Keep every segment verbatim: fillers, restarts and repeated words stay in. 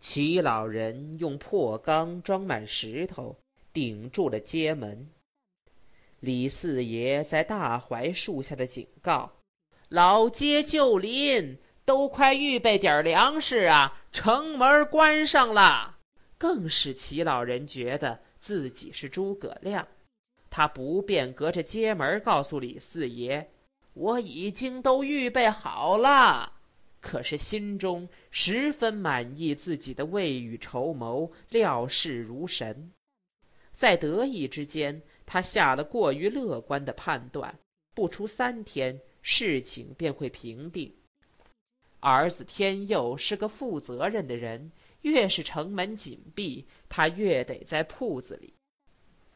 齐老人用破缸装满石头，顶住了街门。李四爷在大槐树下的警告：“老街旧邻，都快预备点粮食啊！城门关上了。”更使齐老人觉得自己是诸葛亮，他不便隔着街门告诉李四爷：“我已经都预备好了。”可是心中十分满意自己的未雨绸缪，料事如神。在得意之间，他下了过于乐观的判断，不出三天，事情便会平定。儿子天佑是个负责任的人，越是城门紧闭，他越得在铺子里。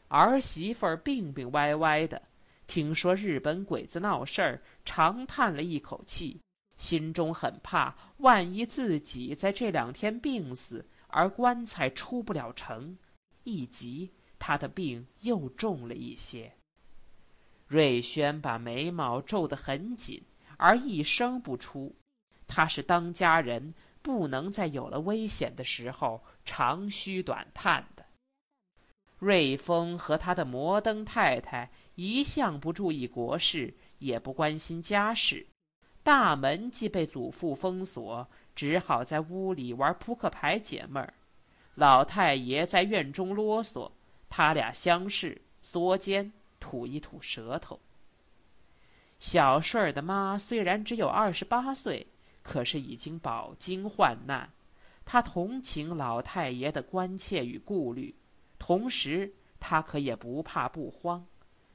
儿媳妇病病歪歪的，听说日本鬼子闹事儿，长叹了一口气，心中很怕，万一自己在这两天病死，而棺材出不了城，一急，他的病又重了一些。瑞轩把眉毛皱得很紧，而一声不出。他是当家人，不能在有了危险的时候长吁短叹的。瑞丰和他的摩登太太一向不注意国事，也不关心家事。大门既被祖父封锁，只好在屋里玩扑克牌解闷儿。老太爷在院中啰嗦，他俩相视缩肩，吐一吐舌头。小顺儿的妈虽然只有二十八岁，可是已经饱经患难。他同情老太爷的关切与顾虑，同时他可也不怕不慌。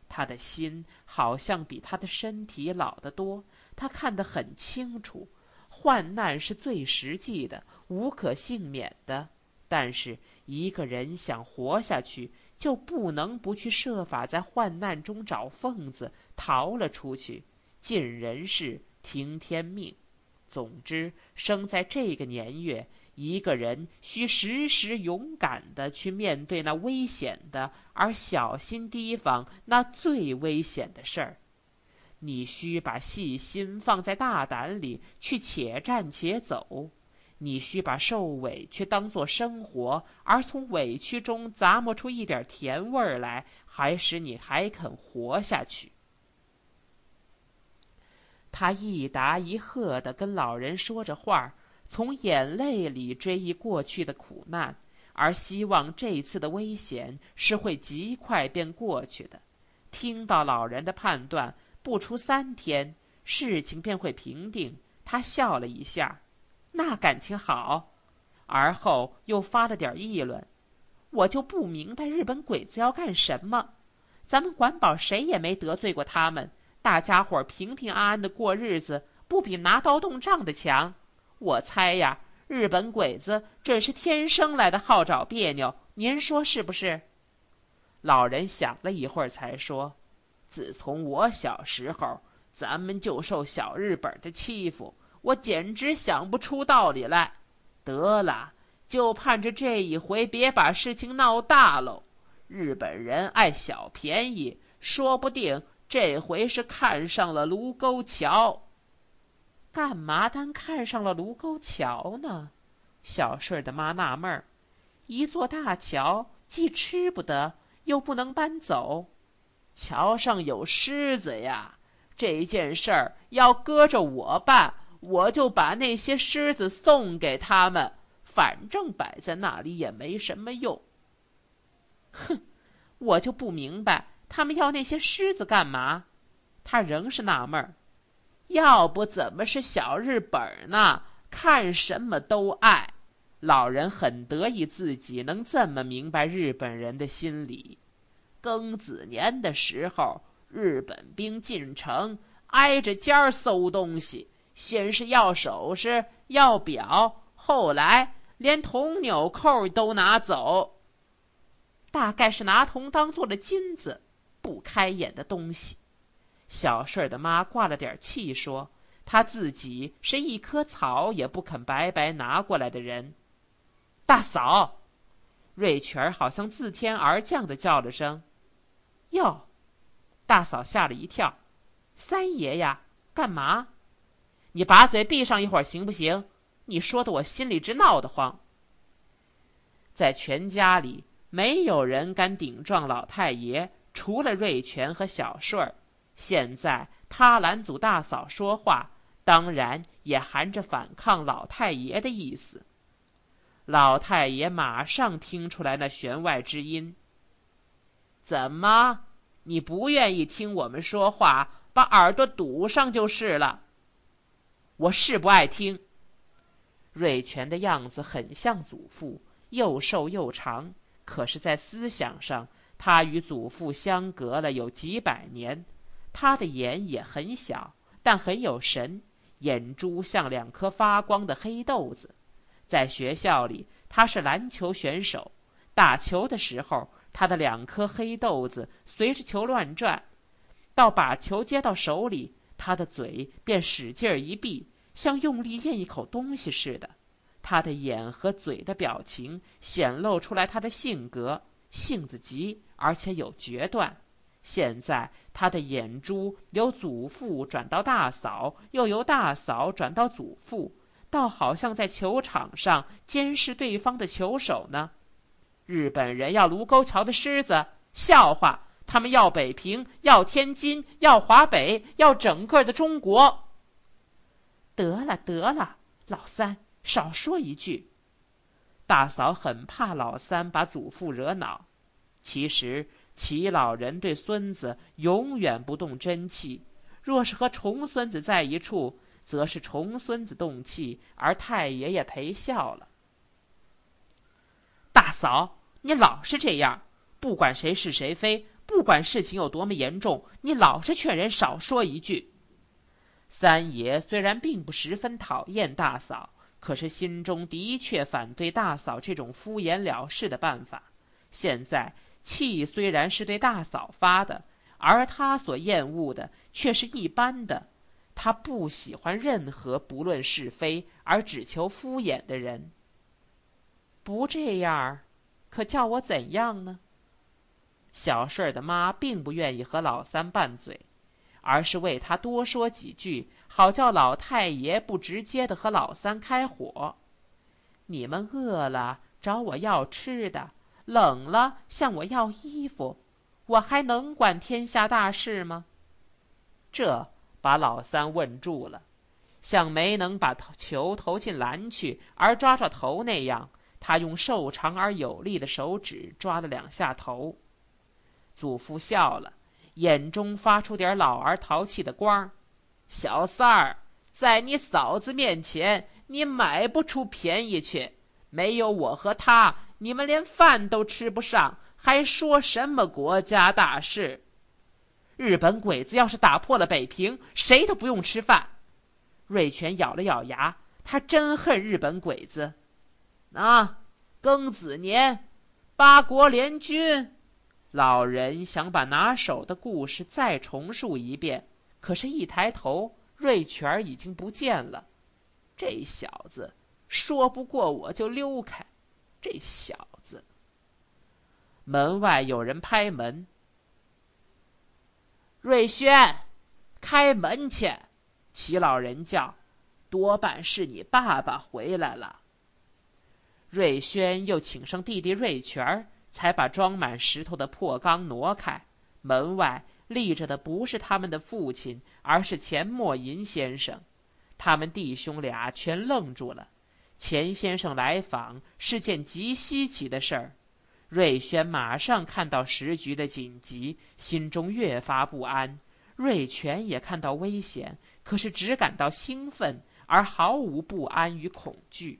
他的心好像比他的身体老得多，他看得很清楚，患难是最实际的，无可幸免的。但是一个人想活下去，就不能不去设法在患难中找缝子，逃了出去，尽人事，听天命。总之，生在这个年月，一个人需时时勇敢地去面对那危险的，而小心提防那最危险的事儿。你需把细心放在大胆里，去且战且走。你需把受委屈当作生活，而从委屈中咂摸出一点甜味儿来，还使你还肯活下去。他一答一喝地跟老人说着话，从眼泪里追忆过去的苦难，而希望这次的危险是会极快便过去的。听到老人的判断，不出三天，事情便会平定，他笑了一下，那感情好。而后又发了点议论：“我就不明白日本鬼子要干什么，咱们管保谁也没得罪过他们，大家伙平平安安的过日子，不比拿刀动杖的强。我猜呀，日本鬼子准是天生来的好找别扭，您说是不是？”老人想了一会儿才说：“自从我小时候，咱们就受小日本的欺负，我简直想不出道理来。得了，就盼着这一回别把事情闹大喽。日本人爱小便宜，说不定这回是看上了卢沟桥。”“干嘛单看上了卢沟桥呢？”小顺的妈纳闷儿。“一座大桥，既吃不得，又不能搬走。桥上有狮子呀，这件事儿要搁着我办，我就把那些狮子送给他们，反正摆在那里也没什么用。”“哼，我就不明白他们要那些狮子干嘛？”他仍是纳闷儿。“要不怎么是小日本呢？看什么都爱。”老人很得意自己能这么明白日本人的心理。“庚子年的时候，日本兵进城，挨着尖儿搜东西，先是要首饰，要表，后来连铜纽扣都拿走。大概是拿铜当做了金子，不开眼的东西。”小顺儿的妈挂了点气说：“他自己是一棵草也不肯白白拿过来的人。”“大嫂！”瑞全儿好像自天而降的叫了声。“哟！”大嫂吓了一跳。“三爷呀，干嘛？”“你把嘴闭上一会儿行不行？你说的我心里直闹得慌。”在全家里没有人敢顶撞老太爷，除了瑞全和小顺儿。现在他拦阻大嫂说话，当然也含着反抗老太爷的意思。老太爷马上听出来那弦外之音。怎么，你不愿意听我们说话，把耳朵堵上就是了？我是不爱听。瑞全的样子很像祖父，又瘦又长，可是在思想上，他与祖父相隔了有几百年。他的眼也很小，但很有神，眼珠像两颗发光的黑豆子。在学校里，他是篮球选手。打球的时候，他的两颗黑豆子随着球乱转，到把球接到手里，他的嘴便使劲一闭，像用力咽一口东西似的。他的眼和嘴的表情显露出来他的性格，性子急，而且有决断。现在他的眼珠由祖父转到大嫂，又由大嫂转到祖父，倒好像在球场上监视对方的球手呢。日本人要卢沟桥的狮子，笑话，他们要北平，要天津，要华北，要整个的中国。得了得了，老三，少说一句。大嫂很怕老三把祖父惹恼。其实齐老人对孙子永远不动真气，若是和重孙子在一处，则是重孙子动气，而太爷爷陪笑了。大嫂，你老是这样，不管谁是谁非，不管事情有多么严重，你老是劝人少说一句。三爷虽然并不十分讨厌大嫂，可是心中的确反对大嫂这种敷衍了事的办法。现在气虽然是对大嫂发的，而他所厌恶的却是一般的。他不喜欢任何不论是非而只求敷衍的人。不这样，可叫我怎样呢？小顺的妈并不愿意和老三拌嘴，而是为他多说几句，好叫老太爷不直接的和老三开火。你们饿了找我要吃的，冷了向我要衣服，我还能管天下大事吗？这把老三问住了，像没能把球投进篮去而抓抓头那样，他用瘦长而有力的手指抓了两下头。祖父笑了，眼中发出点老而淘气的光。小三儿，在你嫂子面前，你买不出便宜去，没有我和他，你们连饭都吃不上，还说什么国家大事？日本鬼子要是打破了北平，谁都不用吃饭。瑞全咬了咬牙，他真恨日本鬼子。啊，庚子年，八国联军。老人想把拿手的故事再重述一遍，可是一抬头，瑞全已经不见了。这小子，说不过我就溜开。这小子。门外有人拍门。瑞轩，开门去！齐老人叫，多半是你爸爸回来了。瑞轩又请上弟弟瑞全，才把装满石头的破缸挪开。门外立着的不是他们的父亲，而是钱默吟先生。他们弟兄俩全愣住了。钱先生来访是件极稀奇的事儿。瑞轩马上看到时局的紧急，心中越发不安。瑞全也看到危险，可是只感到兴奋，而毫无不安与恐惧。